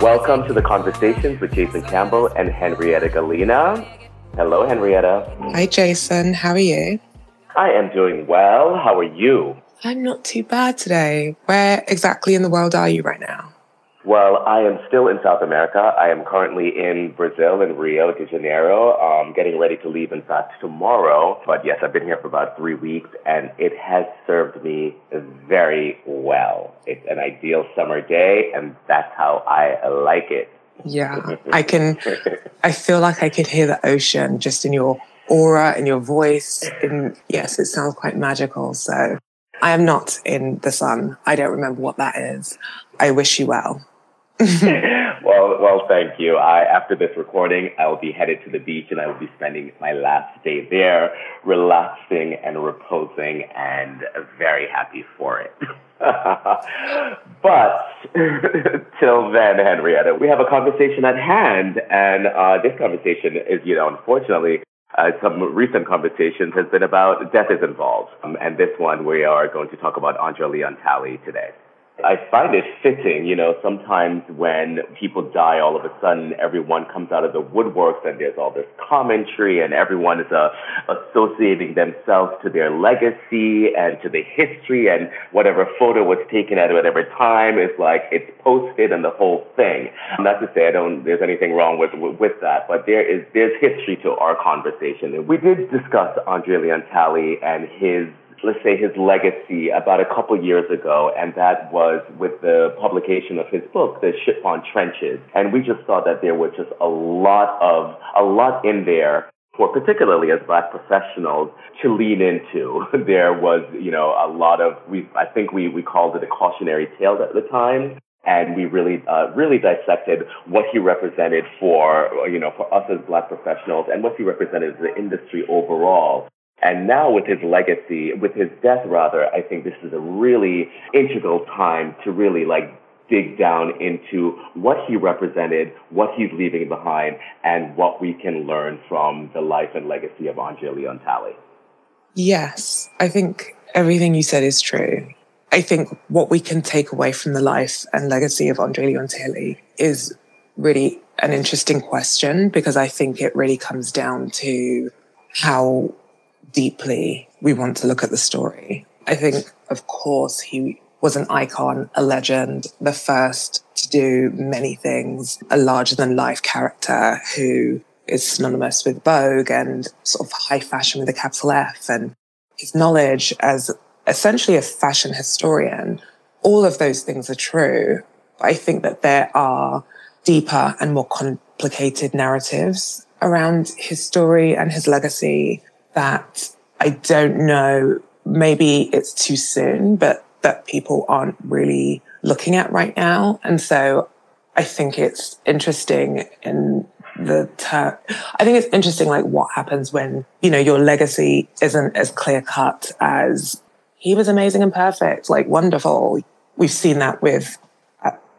Welcome to The Conversations with Jason Campbell and Henrietta Galena. Hello, Henrietta. Hi, Jason. How are you? I am doing well. How are you? I'm not too bad today. Where exactly in the world are you right now? Well, I am still in South America. I am currently in Brazil, in Rio de Janeiro, getting ready to leave, in fact, tomorrow. But yes, I've been here for about 3 weeks, and it has served me very well. It's an ideal summer day, and that's how I like it. Yeah, I feel like I could hear the ocean just in your aura and your voice. And yes, it sounds quite magical. So I am not in the sun. I don't remember what that is. I wish you well. Well, thank you. After this recording, I will be headed to the beach, and I will be spending my last day there, relaxing and reposing, and very happy for it. But till then, Henrietta, we have a conversation at hand, and this conversation is, unfortunately, some recent conversations has been about death is involved, and this one we are going to talk about André Leon Talley today. I find it fitting, sometimes when people die all of a sudden, everyone comes out of the woodworks and there's all this commentary and everyone is associating themselves to their legacy and to the history, and whatever photo was taken at whatever time is like, it's posted and the whole thing. Not to say there's anything wrong with that, but there's history to our conversation. And we did discuss André Leon Talley and his legacy about a couple years ago, and that was with the publication of his book, The Chiffon Trenches. And we just thought that there was just a lot in there for, particularly as Black professionals, to lean into. There was, a lot of, I think we called it a cautionary tale at the time. And we really dissected what he represented for us as Black professionals and what he represented as the industry overall. And now with his legacy, with his death rather, I think this is a really integral time to really dig down into what he represented, what he's leaving behind, and what we can learn from the life and legacy of André Leon Talley. Yes, I think everything you said is true. I think what we can take away from the life and legacy of André Leon Talley is really an interesting question, because I think it really comes down to how deeply we want to look at the story. I think, of course, he was an icon, a legend, the first to do many things, a larger-than-life character who is synonymous with Vogue and sort of high fashion with a capital F, and his knowledge as essentially a fashion historian. All of those things are true, but I think that there are deeper and more complicated narratives around his story and his legacy that I don't know, maybe it's too soon, but that people aren't really looking at right now. And so I think it's interesting like what happens when, your legacy isn't as clear cut as he was amazing and perfect, like wonderful. We've seen that with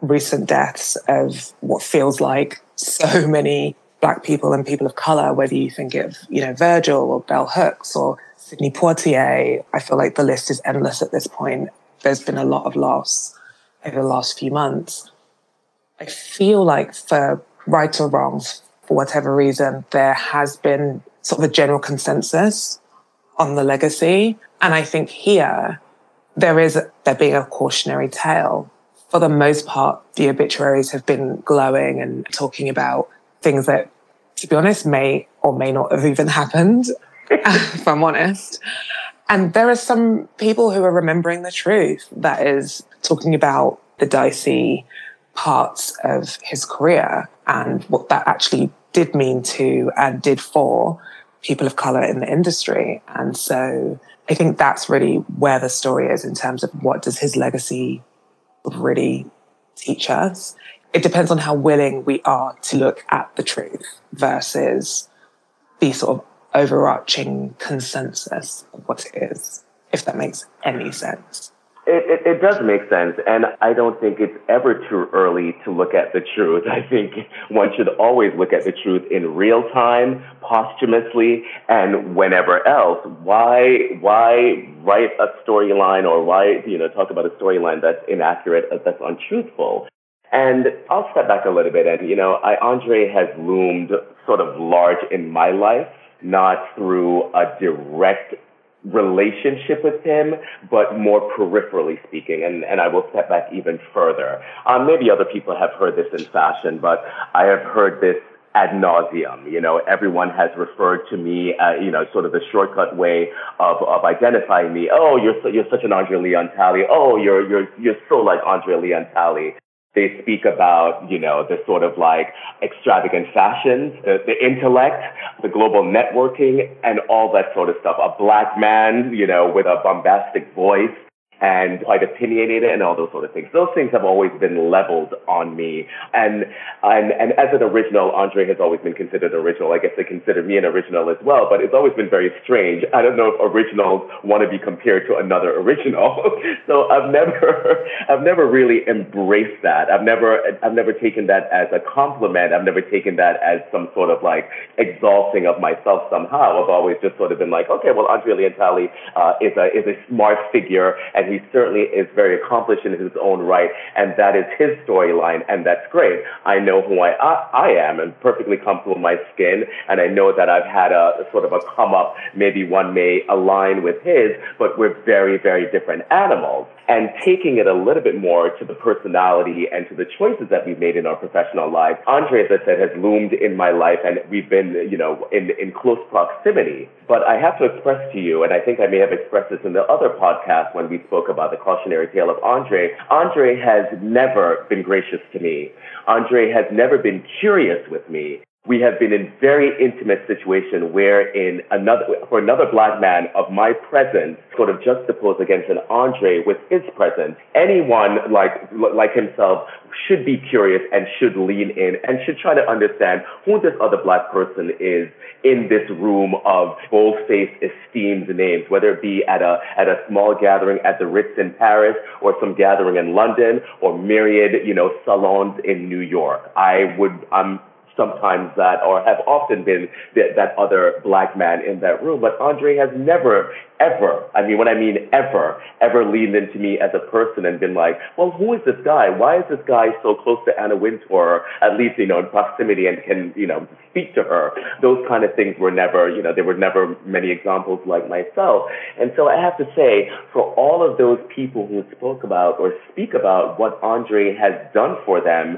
recent deaths of what feels like so many Black people and people of colour, whether you think of, Virgil or bell hooks or Sydney Poitier. I feel like the list is endless at this point. There's been a lot of loss over the last few months. I feel like, for right or wrong, for whatever reason, there has been sort of a general consensus on the legacy. And I think here, there being a cautionary tale. For the most part, the obituaries have been glowing and talking about things that, to be honest, may or may not have even happened, if I'm honest. And there are some people who are remembering the truth, that is talking about the dicey parts of his career and what that actually did mean to and did for people of colour in the industry. And so I think that's really where the story is in terms of what does his legacy really teach us. It depends on how willing we are to look at the truth versus the sort of overarching consensus of what it is, if that makes any sense. It does make sense, and I don't think it's ever too early to look at the truth. I think one should always look at the truth in real time, posthumously, and whenever else. Why write a storyline, or why talk about a storyline that's inaccurate, that's untruthful? And I'll step back a little bit, and, you know, André has loomed sort of large in my life, not through a direct relationship with him, but more peripherally speaking. And I will step back even further. Maybe other people have heard this in fashion, but I have heard this ad nauseum. You know, everyone has referred to me, you know, sort of the shortcut way of identifying me. Oh, you're such an André Leon Talley. Oh, you're so like André Leon Talley. They speak about, you know, the sort of like extravagant fashions, the intellect, the global networking, and all that sort of stuff. A black man, you know, with a bombastic voice and quite opinionated and all those sort of things. Those things have always been leveled on me. And as an original, André has always been considered original. I guess they consider me an original as well, but it's always been very strange. I don't know if originals want to be compared to another original. So I've never really embraced that. I've never taken that as a compliment. I've never taken that as some sort of like exalting of myself somehow. I've always just sort of been like, okay, well, André Leon Talley is a smart figure, and he certainly is very accomplished in his own right, and that is his storyline, and that's great. I know who I am, and perfectly comfortable in my skin, and I know that I've had a sort of a come-up, maybe one may align with his, but we're very, very different animals. And taking it a little bit more to the personality and to the choices that we've made in our professional lives, André, as I said, has loomed in my life, and we've been, you know, in close proximity. But I have to express to you, and I think I may have expressed this in the other podcast when we spoke about the cautionary tale of André. André has never been gracious to me. André has never been curious with me. We have been in very intimate situation where for another black man of my presence sort of juxtaposed against an André with his presence. Anyone like himself should be curious and should lean in and should try to understand who this other black person is in this room of bold-faced, esteemed names, whether it be at a small gathering at the Ritz in Paris or some gathering in London or myriad, you know, salons in New York. I'm sometimes that, or have often been that other black man in that room. But André has never, ever, ever leaned into me as a person and been like, well, who is this guy? Why is this guy so close to Anna Wintour, at least, you know, in proximity and can, you know, speak to her? Those kind of things were never, you know, there were never many examples like myself. And so I have to say, for all of those people who spoke about or speak about what André has done for them,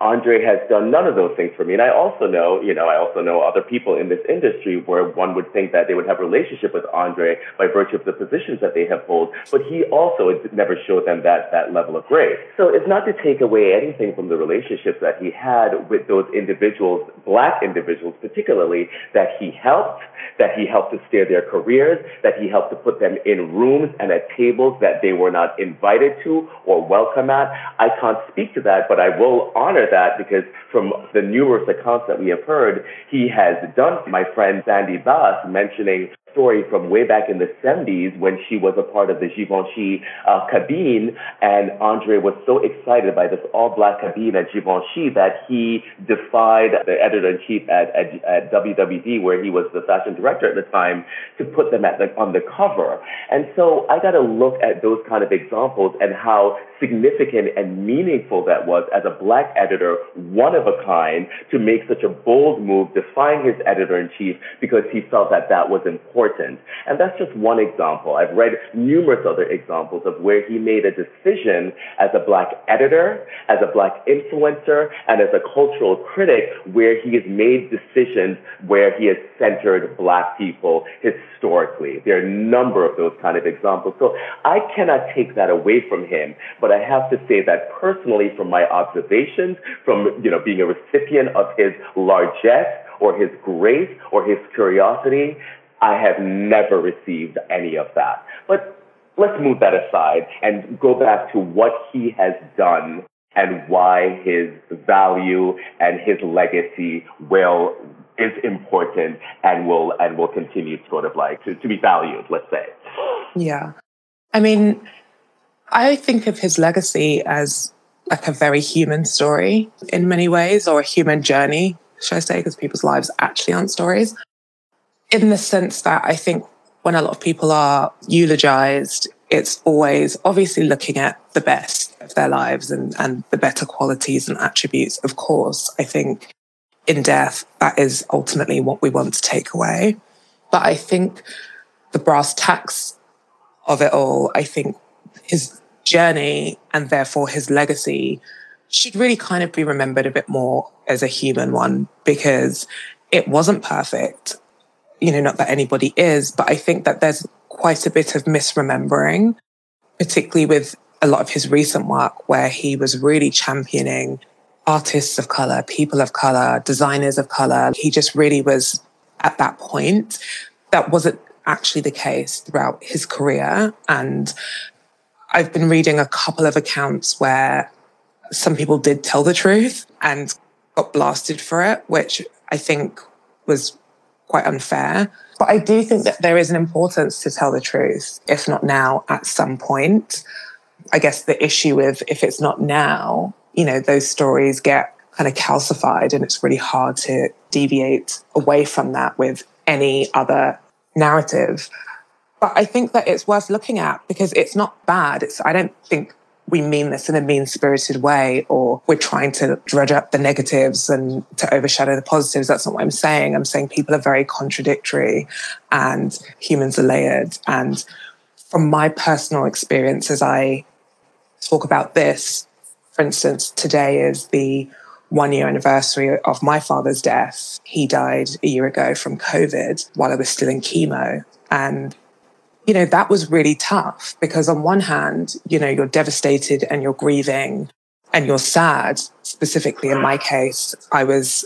André has done none of those things for me. And I also know, you know, other people in this industry where one would think that they would have a relationship with André by virtue of the positions that they have hold, but he also never showed them that level of grace. So it's not to take away anything from the relationships that he had with those individuals, black individuals particularly, that he helped to steer their careers, that he helped to put them in rooms and at tables that they were not invited to or welcome at. I can't speak to that, but I will honor that, because from the numerous accounts that we have heard, he has done. My friend Sandy Bass mentioning a story from way back in the 70s when she was a part of the Givenchy cabine, and André was so excited by this all-black cabine at Givenchy that he defied the editor-in-chief at WWD, where he was the fashion director at the time, to put them on the cover. And so I got to look at those kind of examples and how significant and meaningful that was as a black editor, one of a kind, to make such a bold move, defying his editor-in-chief because he felt that was important. And that's just one example. I've read numerous other examples of where he made a decision as a black editor, as a black influencer, and as a cultural critic, where he has made decisions where he has centered black people historically. There are a number of those kind of examples. So I cannot take that away from him, but I have to say that personally, from my observations, from, you know, being a recipient of his largesse or his grace or his curiosity, I have never received any of that. But let's move that aside and go back to what he has done and why his value and his legacy is important and will continue sort of like to be valued, let's say. Yeah. I mean, I think of his legacy as like a very human story in many ways, or a human journey, should I say, because people's lives actually aren't stories. In the sense that I think when a lot of people are eulogized it's always obviously looking at the best of their lives and the better qualities and attributes. Of course, I think in death, that is ultimately what we want to take away. But I think the brass tacks of it all, I think his journey and therefore his legacy should really kind of be remembered a bit more as a human one, because it wasn't perfect. You know, not that anybody is, but I think that there's quite a bit of misremembering, particularly with a lot of his recent work where he was really championing artists of colour, people of colour, designers of colour. He just really was at that point. That wasn't actually the case throughout his career. And I've been reading a couple of accounts where some people did tell the truth and got blasted for it, which I think was quite unfair. But I do think that there is an importance to tell the truth, if not now, at some point. I guess the issue with if it's not now, you know, those stories get kind of calcified and it's really hard to deviate away from that with any other narrative. But I think that it's worth looking at because it's not bad. I don't think we mean this in a mean-spirited way or we're trying to dredge up the negatives and to overshadow the positives. That's not what I'm saying. I'm saying people are very contradictory and humans are layered. And from my personal experience, as I talk about this, for instance, today is the 1-year anniversary of my father's death. He died a year ago from COVID while I was still in chemo. And, you know, that was really tough because on one hand, you know, you're devastated and you're grieving and you're sad. Specifically in my case, I was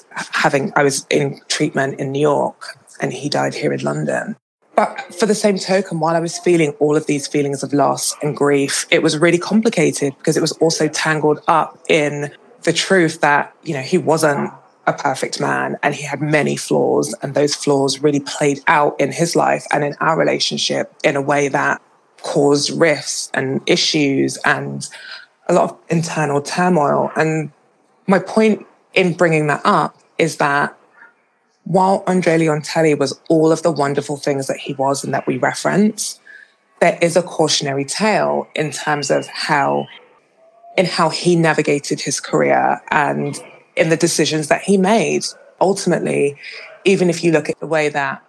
in treatment in New York and he died here in London. But for the same token, while I was feeling all of these feelings of loss and grief, it was really complicated because it was also tangled up in the truth that, you know, he wasn't a perfect man and he had many flaws, and those flaws really played out in his life and in our relationship in a way that caused rifts and issues and a lot of internal turmoil. And my point in bringing that up is that while André Leon Talley was all of the wonderful things that he was and that we reference, there is a cautionary tale in terms of how he navigated his career and in the decisions that he made. Ultimately, even if you look at the way that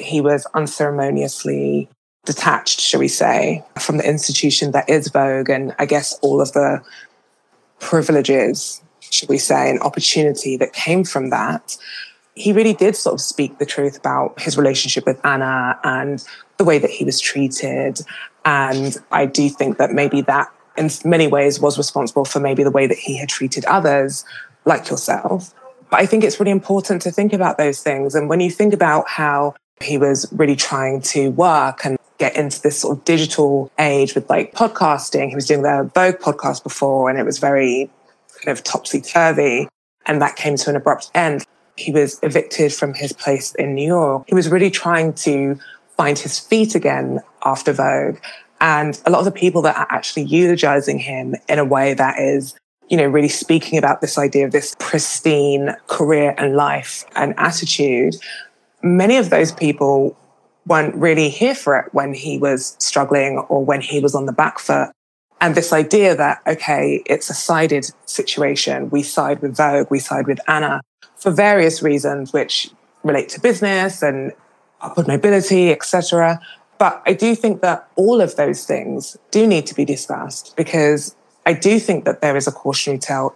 he was unceremoniously detached, shall we say, from the institution that is Vogue, and I guess all of the privileges, shall we say, and opportunity that came from that, he really did sort of speak the truth about his relationship with Anna and the way that he was treated. And I do think that maybe that in many ways was responsible for maybe the way that he had treated others like yourself. But I think it's really important to think about those things. And when you think about how he was really trying to work and get into this sort of digital age with like podcasting, he was doing the Vogue podcast before and it was very kind of topsy-turvy. And that came to an abrupt end. He was evicted from his place in New York. He was really trying to find his feet again after Vogue. And a lot of the people that are actually eulogizing him in a way that is, you know, really speaking about this idea of this pristine career and life and attitude, many of those people weren't really here for it when he was struggling or when he was on the back foot. And this idea that, okay, it's a sided situation. We side with Vogue, we side with Anna, for various reasons which relate to business and upward mobility, etc. But I do think that all of those things do need to be discussed, because I do think that there is a cautionary tale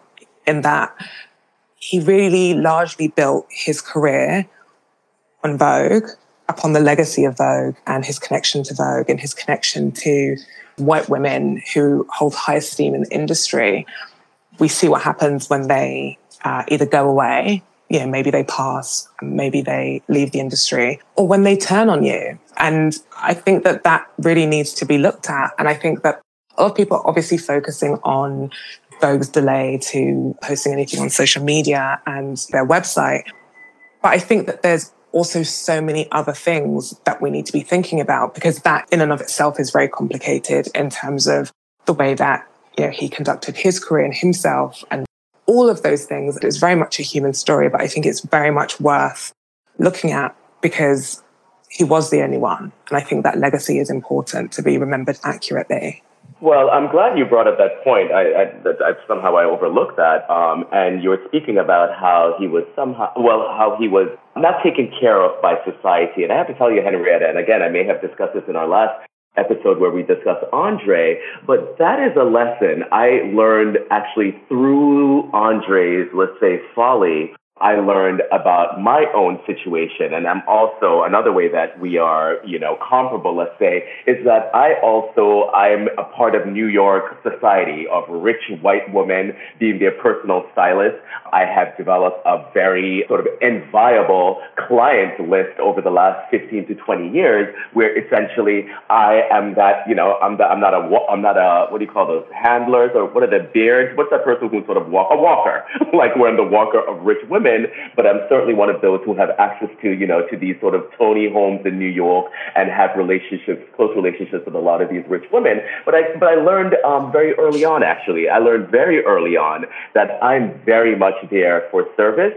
in that he really largely built his career on Vogue, upon the legacy of Vogue and his connection to Vogue and his connection to white women who hold high esteem in the industry. We see what happens when they either go away, you know, maybe they pass, maybe they leave the industry, or when they turn on you. And I think that that really needs to be looked at. And I think that a lot of people are obviously focusing on Vogue's delay to posting anything on social media and their website. But I think that there's also so many other things that we need to be thinking about, because that in and of itself is very complicated in terms of the way that, you know, he conducted his career and himself and all of those things. It's very much a human story, but I think it's very much worth looking at because he was the only one. And I think that legacy is important to be remembered accurately. Well, I'm glad you brought up that point. I somehow overlooked that. And you were speaking about how he was somehow, how he was not taken care of by society. And I have to tell you, Henrietta, and again, I may have discussed this in our last episode where we discussed Andre, but that is a lesson I learned actually through Andre's, let's say, folly. I learned about my own situation, and I'm also, another way that we are, comparable, let's say, is that I'm a part of New York society of rich white women being their personal stylist. I have developed a very sort of enviable client list over the last 15 to 20 years, where essentially I am that, I'm not a, what do you call those, handlers, or what are the beards? What's that person who's sort of a walker? Like we're in the walker of rich women. But I'm certainly one of those who have access to, to these sort of Tony homes in New York and have relationships, close relationships with a lot of these rich women. But I learned very early on, actually. I learned very early on that I'm very much there for service.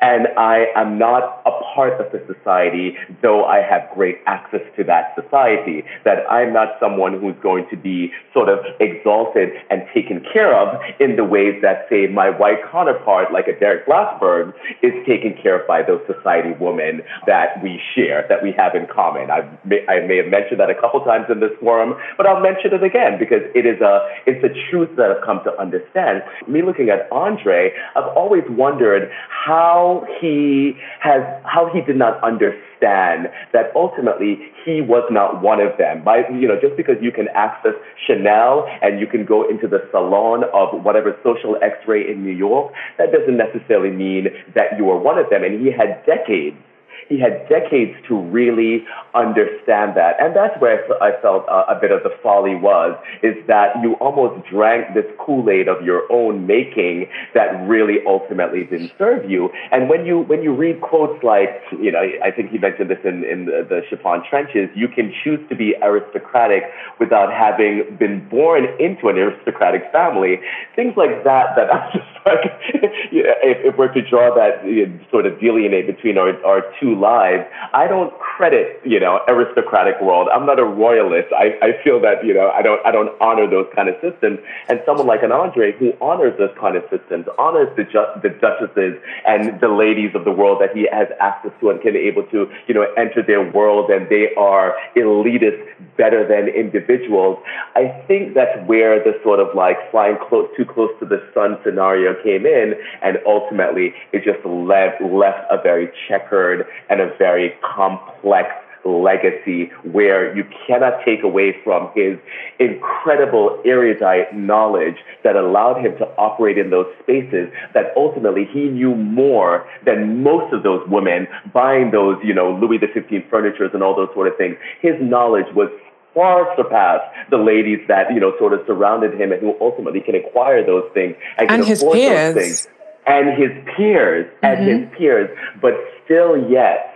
And I am not a part of the society, though I have great access to that society, that I'm not someone who's going to be sort of exalted and taken care of in the ways that, say, my white counterpart, like a Derek Blasberg, is taken care of by those society women that we share, that we have in common. I may have mentioned that a couple times in this forum, but I'll mention it again because it's a truth that I've come to understand. Me looking at Andre, I've always wondered how he did not understand that ultimately he was not one of them. Just because you can access Chanel and you can go into the salon of whatever social X-ray in New York, that doesn't necessarily mean that you are one of them. And he had decades to really understand that. And that's where I felt a bit of the folly was, is that you almost drank this Kool-Aid of your own making that really ultimately didn't serve you. And when you read quotes like, I think he mentioned this in the Chiffon Trenches, you can choose to be aristocratic without having been born into an aristocratic family. Things like that I'm just like, if we're to draw that sort of delineate between our two lives. I don't credit, aristocratic world. I'm not a royalist. I feel that, I don't honor those kind of systems. And someone like an Andre who honors those kind of systems, honors the duchesses and the ladies of the world that he has access to and can be able to, enter their world, and they are elitist better than individuals. I think that's where the sort of like flying too close to the sun scenario came in, and ultimately it just left a very checkered and a very complex legacy where you cannot take away from his incredible erudite knowledge that allowed him to operate in those spaces, that ultimately he knew more than most of those women buying those, Louis XV furnitures and all those sort of things. His knowledge was far surpassed the ladies that, sort of surrounded him and who ultimately can acquire those things and can afford those things. And his peers, but still yet,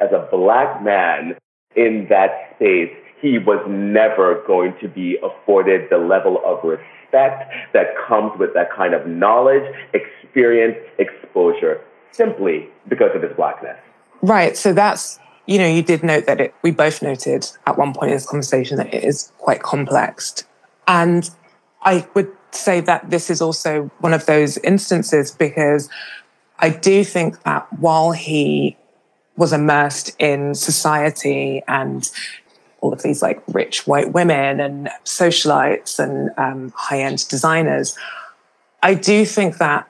as a black man in that space, he was never going to be afforded the level of respect that comes with that kind of knowledge, experience, exposure, simply because of his blackness. Right. So that's, you did note that we both noted at one point in this conversation that it is quite complex. And I would say that this is also one of those instances, because I do think that while he was immersed in society and all of these like rich white women and socialites and high-end designers, I do think that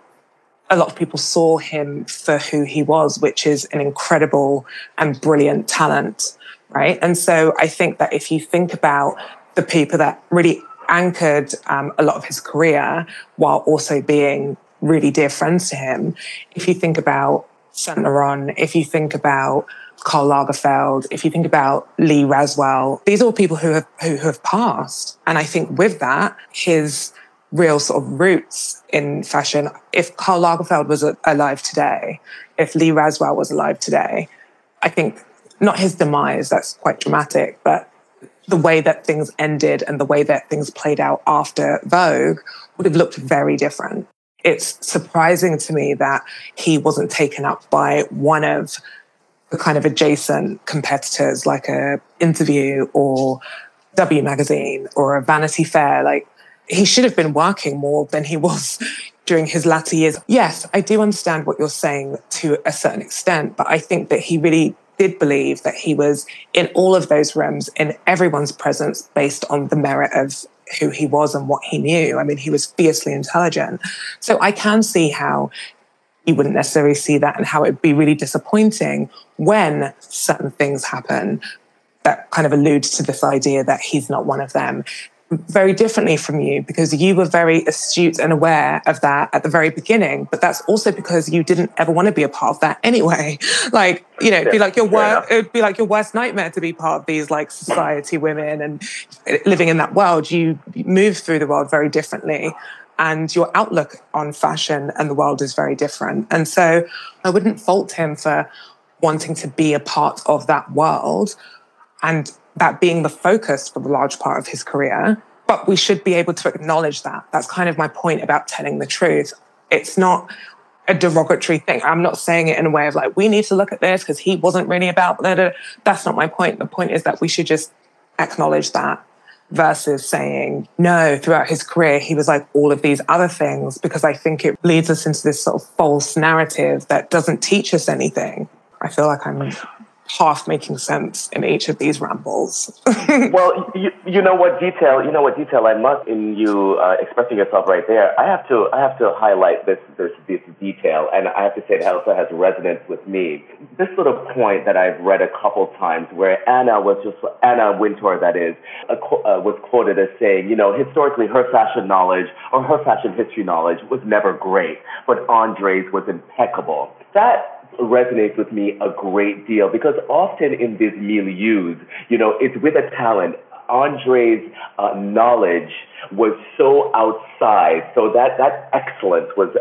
a lot of people saw him for who he was, which is an incredible and brilliant talent, right? And so I think that if you think about the people that really anchored a lot of his career while also being really dear friends to him. If you think about Saint Laurent, if you think about Karl Lagerfeld, if you think about Lee Radziwill, these are all people who have passed. And I think with that, his real sort of roots in fashion, if Karl Lagerfeld was alive today, if Lee Radziwill was alive today, I think not his demise, that's quite dramatic, but the way that things ended and the way that things played out after Vogue would have looked very different. It's surprising to me that he wasn't taken up by one of the kind of adjacent competitors like a Interview or W Magazine or a Vanity Fair. Like, he should have been working more than he was during his latter years. Yes, I do understand what you're saying to a certain extent, but I think that he really did believe that he was in all of those rooms, in everyone's presence, based on the merit of who he was and what he knew. I mean, he was fiercely intelligent. So I can see how you wouldn't necessarily see that and how it'd be really disappointing when certain things happen that kind of alludes to this idea that he's not one of them. Very differently from you, because you were very astute and aware of that at the very beginning, but that's also because you didn't ever want to be a part of that anyway. Like, you know, it'd be like your it would be like your worst nightmare to be part of these like society women and living in that world. You move through the world very differently, and your outlook on fashion and the world is very different. And so I wouldn't fault him for wanting to be a part of that world and that being the focus for the large part of his career. But we should be able to acknowledge that. That's kind of my point about telling the truth. It's not a derogatory thing. I'm not saying it in a way of like, we need to look at this because he wasn't really about that. That's not my point. The point is that we should just acknowledge that versus saying, no, throughout his career, he was like all of these other things, because I think it leads us into this sort of false narrative that doesn't teach us anything. I feel like I'm half making sense in each of these rambles. Well, you know what detail I must, in you expressing yourself right there, I have to highlight this detail, and I have to say that also has resonance with me. This little point that I've read a couple times where Anna Wintour was quoted as saying, you know, historically her fashion knowledge or her fashion history knowledge was never great, but Andre's was impeccable. That resonates with me a great deal, because often in these milieus, you know, it's with a talent. Andre's knowledge was so outside, so that excellence was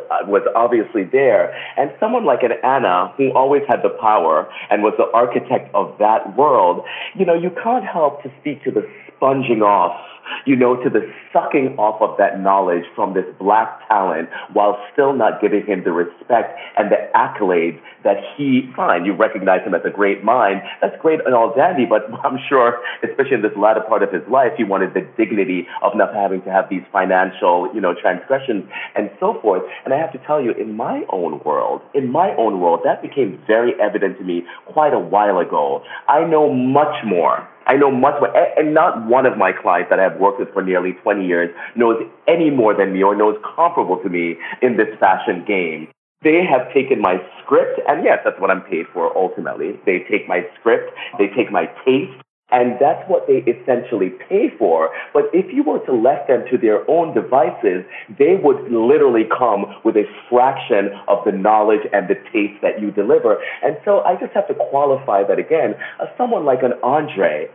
obviously there. And someone like an Anna, who always had the power and was the architect of that world, you know, you can't help to speak to the sponging off, you know, to the sucking off of that knowledge from this black talent, while still not giving him the respect and the accolades that he, fine, you recognize him as a great mind, that's great and all dandy, but I'm sure, especially in this latter part of his life, he wanted the dignity of not having to have these financial, you know, transgressions and so forth. And I have to tell you, in my own world, that became very evident to me quite a while ago. I know much more, and not one of my clients that I have worked with for nearly 20 years knows any more than me or knows comparable to me in this fashion game. They have taken my script, and yes, that's what I'm paid for ultimately. They take my script, they take my taste, and that's what they essentially pay for. But if you were to let them to their own devices, they would literally come with a fraction of the knowledge and the taste that you deliver. And so I just have to qualify that again. Someone like an Andre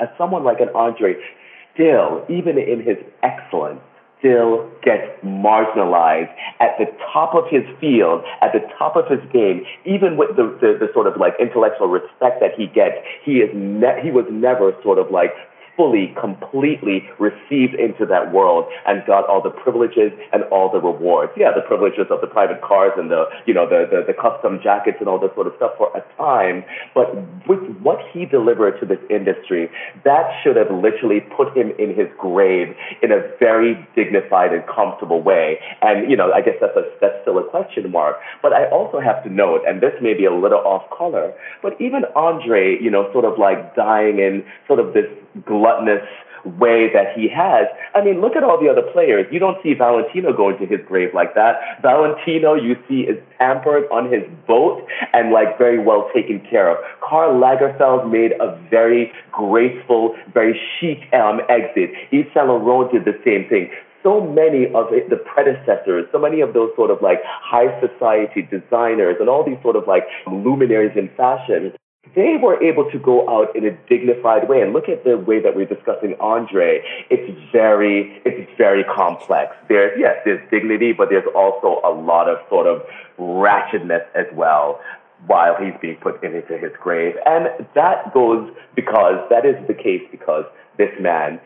still, even in his excellence, still gets marginalized at the top of his field, at the top of his game. Even with the sort of like intellectual respect that he gets, he was never sort of like fully, completely received into that world and got all the privileges and all the rewards. Yeah, the privileges of the private cars and the, you know, the custom jackets and all this sort of stuff for a time. But with what he delivered to this industry, that should have literally put him in his grave in a very dignified and comfortable way. And, you know, I guess that's still a question mark. But I also have to note, and this may be a little off color, but even Andre, you know, sort of like dying in sort of this gluttonous way that he has. I mean, look at all the other players. You don't see Valentino going to his grave like that. Valentino, you see, is pampered on his boat and like very well taken care of. Karl Lagerfeld made a very graceful, very chic exit. Yves Saint Laurent did the same thing. So many of the predecessors, so many of those sort of like high society designers and all these sort of like luminaries in fashion, they were able to go out in a dignified way. And look at the way that we're discussing Andre. It's very complex. There's dignity, but there's also a lot of sort of ratchetness as well, while he's being put into his grave. And that is the case because this man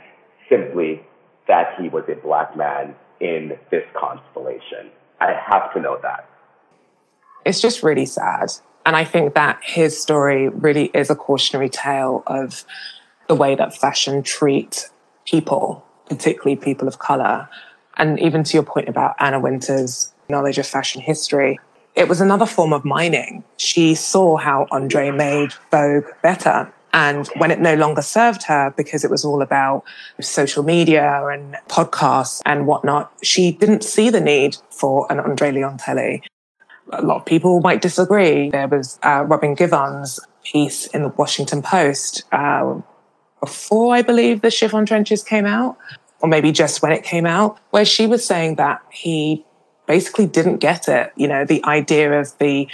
simply, that he was a black man in this constellation. I have to know that. It's just really sad. And I think that his story really is a cautionary tale of the way that fashion treats people, particularly people of colour. And even to your point about Anna Wintour's knowledge of fashion history, it was another form of mining. She saw how André made Vogue better. And when it no longer served her, because it was all about social media and podcasts and whatnot, she didn't see the need for an André Leon Talley. A lot of people might disagree. There was Robin Givon's piece in the Washington Post before, I believe, The Chiffon Trenches came out, or maybe just when it came out, where she was saying that he basically didn't get it. You know, the idea of the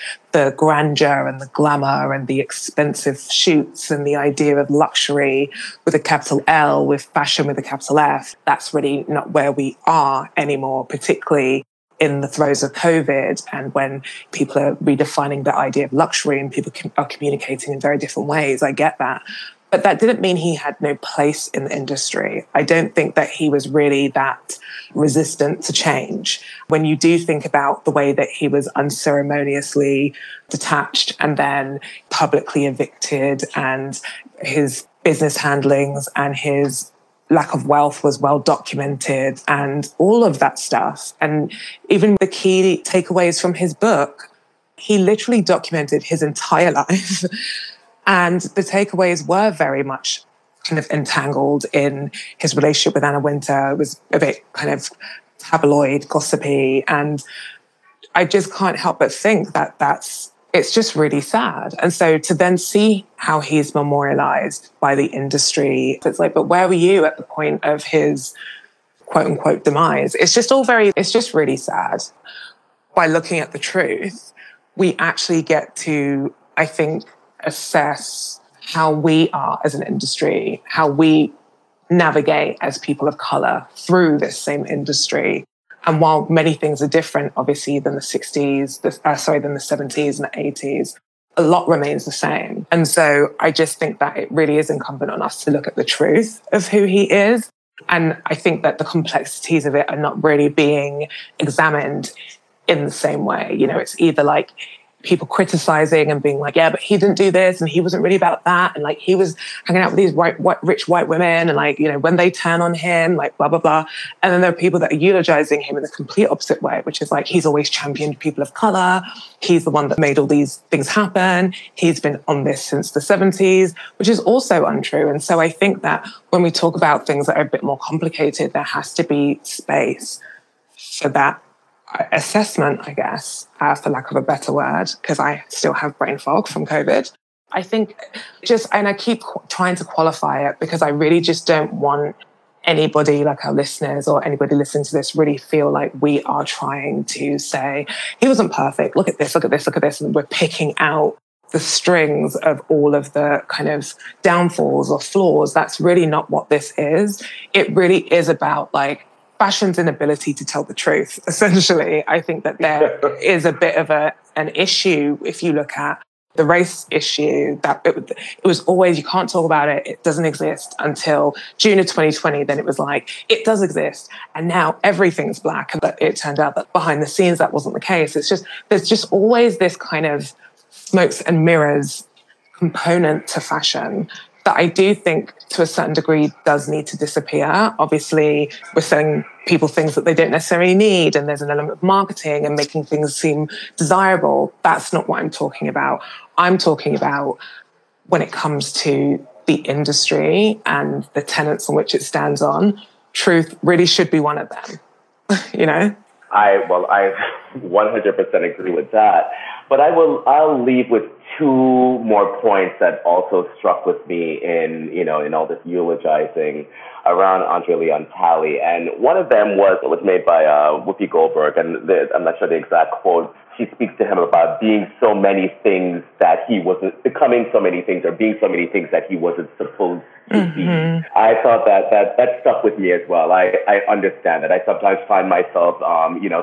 grandeur and the glamour and the expensive shoots and the idea of luxury with a capital L, with fashion with a capital F, that's really not where we are anymore, particularly in the throes of COVID and when people are redefining the idea of luxury and people are communicating in very different ways. I get that. But that didn't mean he had no place in the industry. I don't think that he was really that resistant to change. When you do think about the way that he was unceremoniously detached and then publicly evicted, and his business handlings and his lack of wealth was well documented and all of that stuff. And even the key takeaways from his book, he literally documented his entire life. And the takeaways were very much kind of entangled in his relationship with Anna Wintour. It was a bit kind of tabloid, gossipy. And I just can't help but think that it's just really sad. And so to then see how he's memorialized by the industry, it's like, but where were you at the point of his quote unquote demise? It's just all very, it's just really sad. By looking at the truth, we actually get to, I think, assess how we are as an industry, how we navigate as people of colour through this same industry. And while many things are different, obviously, than the 70s and the 80s, a lot remains the same. And so I just think that it really is incumbent on us to look at the truth of who he is. And I think that the complexities of it are not really being examined in the same way. You know, it's either like people criticizing and being like, yeah, but he didn't do this and he wasn't really about that. And like, he was hanging out with these rich white women. And like, you know, when they turn on him, like blah, blah, blah. And then there are people that are eulogizing him in the complete opposite way, which is like, he's always championed people of color. He's the one that made all these things happen. He's been on this since the 70s, which is also untrue. And so I think that when we talk about things that are a bit more complicated, there has to be space for that assessment, I guess, for lack of a better word, because I still have brain fog from COVID. I think just, and I keep trying to qualify it because I really just don't want anybody, like our listeners or anybody listening to this, really feel like we are trying to say, he wasn't perfect, look at this, look at this, look at this, and we're picking out the strings of all of the kind of downfalls or flaws. That's really not what this is. It really is about like, fashion's inability to tell the truth, essentially. I think that there is a bit of an issue if you look at the race issue, that it was always, you can't talk about it, it doesn't exist until June of 2020. Then it was like, it does exist. And now everything's black. And it turned out that behind the scenes, that wasn't the case. It's just, there's just always this kind of smokes and mirrors component to fashion that I do think, to a certain degree, does need to disappear. Obviously, we're selling people things that they don't necessarily need, and there's an element of marketing and making things seem desirable. That's not what I'm talking about. I'm talking about when it comes to the industry and the tenets on which it stands on, truth really should be one of them, you know? I 100% agree with that. But I'll leave with two more points that also struck with me in all this eulogizing around André Leon Talley. And one of them was made by Whoopi Goldberg, and I'm not sure the exact quote. She speaks to him about being so many things that he wasn't, becoming so many things, or being so many things that he wasn't supposed to be. I thought that stuck with me as well. I understand that. I sometimes find myself,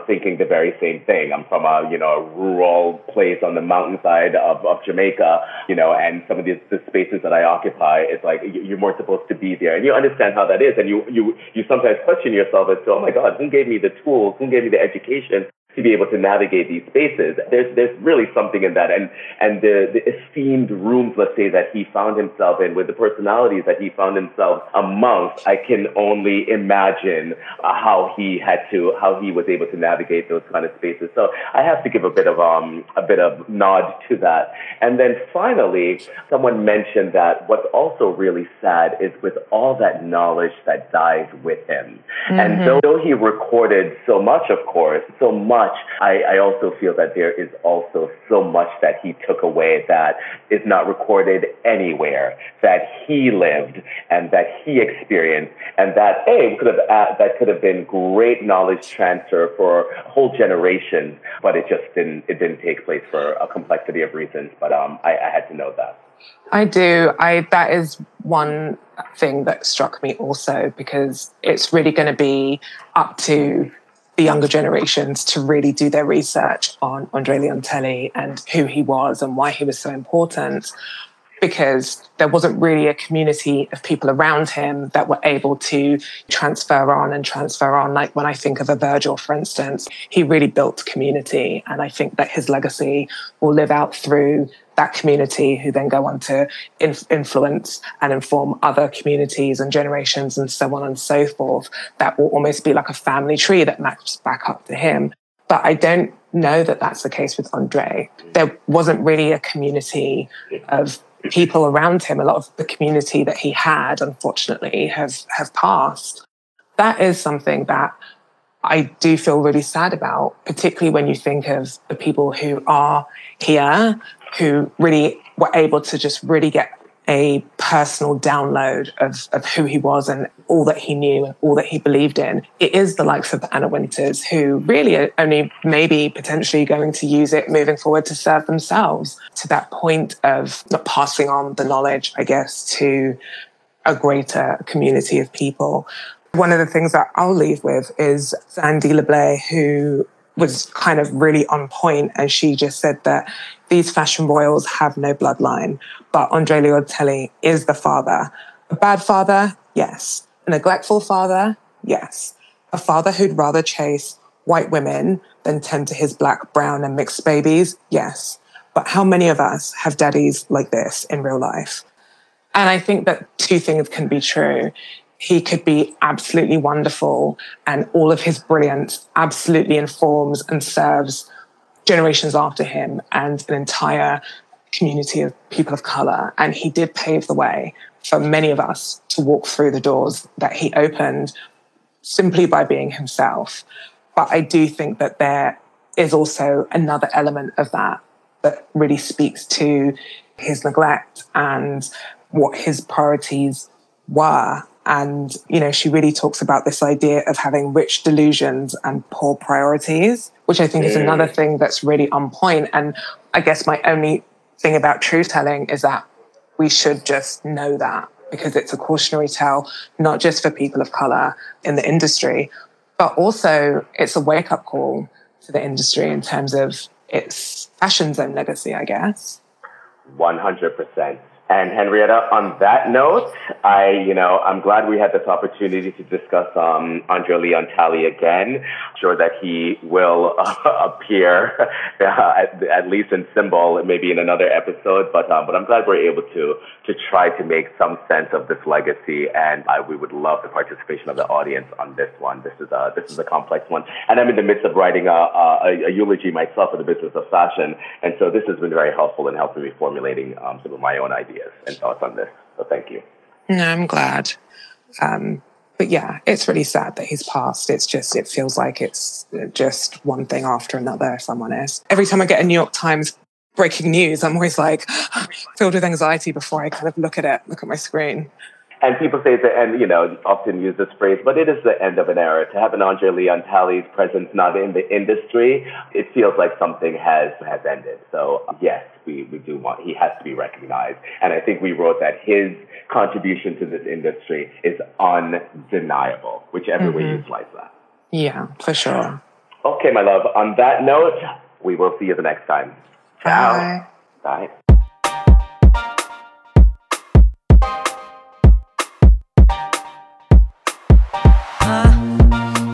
thinking the very same thing. I'm from a rural place on the mountainside of Jamaica, and some of the spaces that I occupy, it's like, you weren't supposed to be there. And you understand how that is. And you sometimes question yourself as to, oh my God, who gave me the tools? Who gave me the education to be able to navigate these spaces. There's really something in that. And the esteemed rooms, let's say, that he found himself in, with the personalities that he found himself amongst, I can only imagine how he was able to navigate those kind of spaces. So I have to give a bit of nod to that. And then finally, someone mentioned that what's also really sad is with all that knowledge that dies with him. Mm-hmm. And though he recorded so much, of course, so much, I also feel that there is also so much that he took away that is not recorded anywhere, that he lived and that he experienced, and that that could have been great knowledge transfer for a whole generation, but it didn't take place for a complexity of reasons. But I had to know that. I do. That is one thing that struck me also, because it's really going to be up to the younger generations to really do their research on André Leon Talley and who he was and why he was so important, because there wasn't really a community of people around him that were able to transfer on. Like when I think of a Virgil, for instance, he really built community, and I think that his legacy will live out through that community, who then go on to influence and inform other communities and generations and so on and so forth. That will almost be like a family tree that maps back up to him. But I don't know that that's the case with Andre. There wasn't really a community of people around him. A lot of the community that he had, unfortunately, have passed. That is something that I do feel really sad about, particularly when you think of the people who are here, who really were able to just really get a personal download of who he was and all that he knew and all that he believed in. It is the likes of Anna Wintour who really are only maybe potentially going to use it moving forward to serve themselves, to that point of not passing on the knowledge, I guess, to a greater community of people. One of the things that I'll leave with is Sandy Leblay, who was kind of really on point, and she just said that these fashion royals have no bloodline, but André Leon Talley is the father. A bad father? Yes. A neglectful father? Yes. A father who'd rather chase white women than tend to his black, brown and mixed babies? Yes. But how many of us have daddies like this in real life? And I think that two things can be true. He could be absolutely wonderful, and all of his brilliance absolutely informs and serves generations after him and an entire community of people of colour. And he did pave the way for many of us to walk through the doors that he opened simply by being himself. But I do think that there is also another element of that that really speaks to his neglect and what his priorities were. And, you know, she really talks about this idea of having rich delusions and poor priorities, which I think is another thing that's really on point. And I guess my only thing about truth telling is that we should just know that, because it's a cautionary tale, not just for people of colour in the industry, but also it's a wake-up call to the industry in terms of its fashion's own legacy, I guess. 100%. And Henrietta, on that note, I'm glad we had this opportunity to discuss André Leon Talley again. I'm sure that he will appear, at least in symbol, maybe in another episode. But I'm glad we're able to try to make some sense of this legacy. And we would love the participation of the audience on this one. This is a complex one, and I'm in the midst of writing a eulogy myself for the business of fashion. And so this has been very helpful in helping me formulating some of my own ideas and thoughts on this. So thank you. No, I'm glad. But yeah, it's really sad that he's passed. It's just, it feels like it's just one thing after another, if I'm honest. Every time I get a New York Times breaking news, I'm always like filled with anxiety before I kind of look at my screen. And people say the end, often use this phrase, but it is the end of an era. To have an André Leon Talley's presence not in the industry, it feels like something has ended. So yes, we do want, he has to be recognized. And I think we wrote that his contribution to this industry is undeniable, whichever way you slice that. Yeah, for sure. Okay, my love. On that note, we will see you the next time. Ciao. Bye. Bye.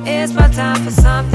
It's my time for something.